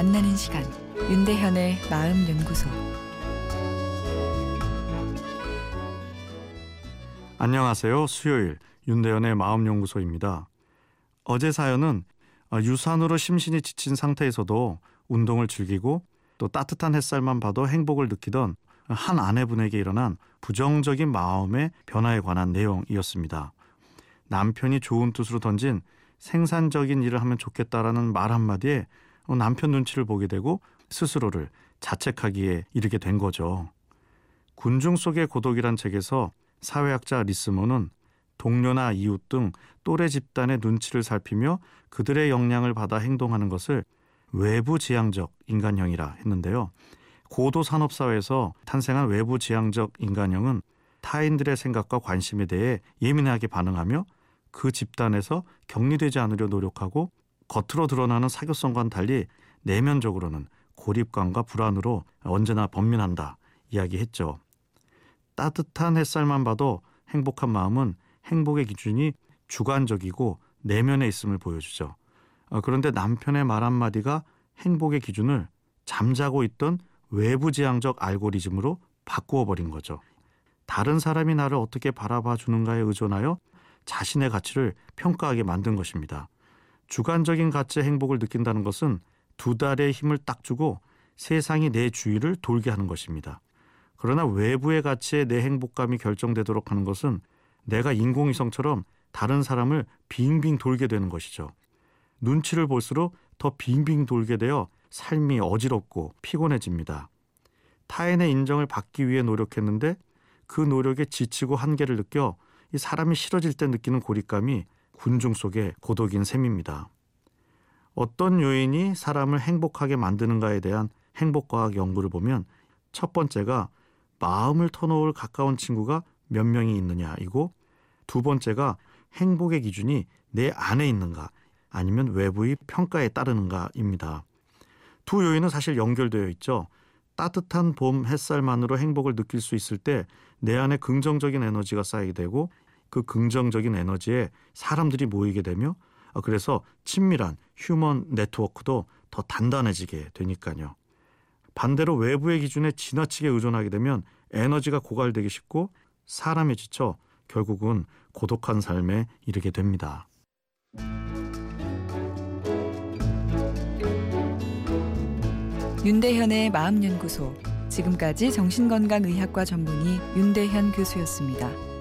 만나는 시간, 윤대현의 마음연구소. 안녕하세요. 수요일 윤대현의 마음연구소입니다. 어제 사연은 유산으로 심신이 지친 상태에서도 운동을 즐기고 또 따뜻한 햇살만 봐도 행복을 느끼던 한 아내분에게 일어난 부정적인 마음의 변화에 관한 내용이었습니다. 남편이 좋은 뜻으로 던진 생산적인 일을 하면 좋겠다라는 말 한마디에 남편 눈치를 보게 되고 스스로를 자책하기에 이르게 된 거죠. 군중 속의 고독이란 책에서 사회학자 리스모는 동료나 이웃 등 또래 집단의 눈치를 살피며 그들의 영향을 받아 행동하는 것을 외부 지향적 인간형이라 했는데요. 고도 산업사회에서 탄생한 외부 지향적 인간형은 타인들의 생각과 관심에 대해 예민하게 반응하며 그 집단에서 격리되지 않으려 노력하고 겉으로 드러나는 사교성과는 달리 내면적으로는 고립감과 불안으로 언제나 번민한다 이야기했죠. 따뜻한 햇살만 봐도 행복한 마음은 행복의 기준이 주관적이고 내면에 있음을 보여주죠. 그런데 남편의 말 한마디가 행복의 기준을 잠자고 있던 외부지향적 알고리즘으로 바꾸어 버린 거죠. 다른 사람이 나를 어떻게 바라봐 주는가에 의존하여 자신의 가치를 평가하게 만든 것입니다. 주관적인 가치의 행복을 느낀다는 것은 두 다리의 힘을 딱 주고 세상이 내 주위를 돌게 하는 것입니다. 그러나 외부의 가치에 내 행복감이 결정되도록 하는 것은 내가 인공위성처럼 다른 사람을 빙빙 돌게 되는 것이죠. 눈치를 볼수록 더 빙빙 돌게 되어 삶이 어지럽고 피곤해집니다. 타인의 인정을 받기 위해 노력했는데 그 노력에 지치고 한계를 느껴 이 사람이 싫어질 때 느끼는 고립감이 군중 속의 고독인 셈입니다. 어떤 요인이 사람을 행복하게 만드는가에 대한 행복과학 연구를 보면 첫 번째가 마음을 터놓을 가까운 친구가 몇 명이 있느냐이고, 두 번째가 행복의 기준이 내 안에 있는가 아니면 외부의 평가에 따르는가입니다. 두 요인은 사실 연결되어 있죠. 따뜻한 봄 햇살만으로 행복을 느낄 수 있을 때 내 안에 긍정적인 에너지가 쌓이게 되고 그 긍정적인 에너지에 사람들이 모이게 되며 그래서 친밀한 휴먼 네트워크도 더 단단해지게 되니까요. 반대로 외부의 기준에 지나치게 의존하게 되면 에너지가 고갈되기 쉽고 사람에 지쳐 결국은 고독한 삶에 이르게 됩니다. 윤대현의 마음연구소, 지금까지 정신건강의학과 전문의 윤대현 교수였습니다.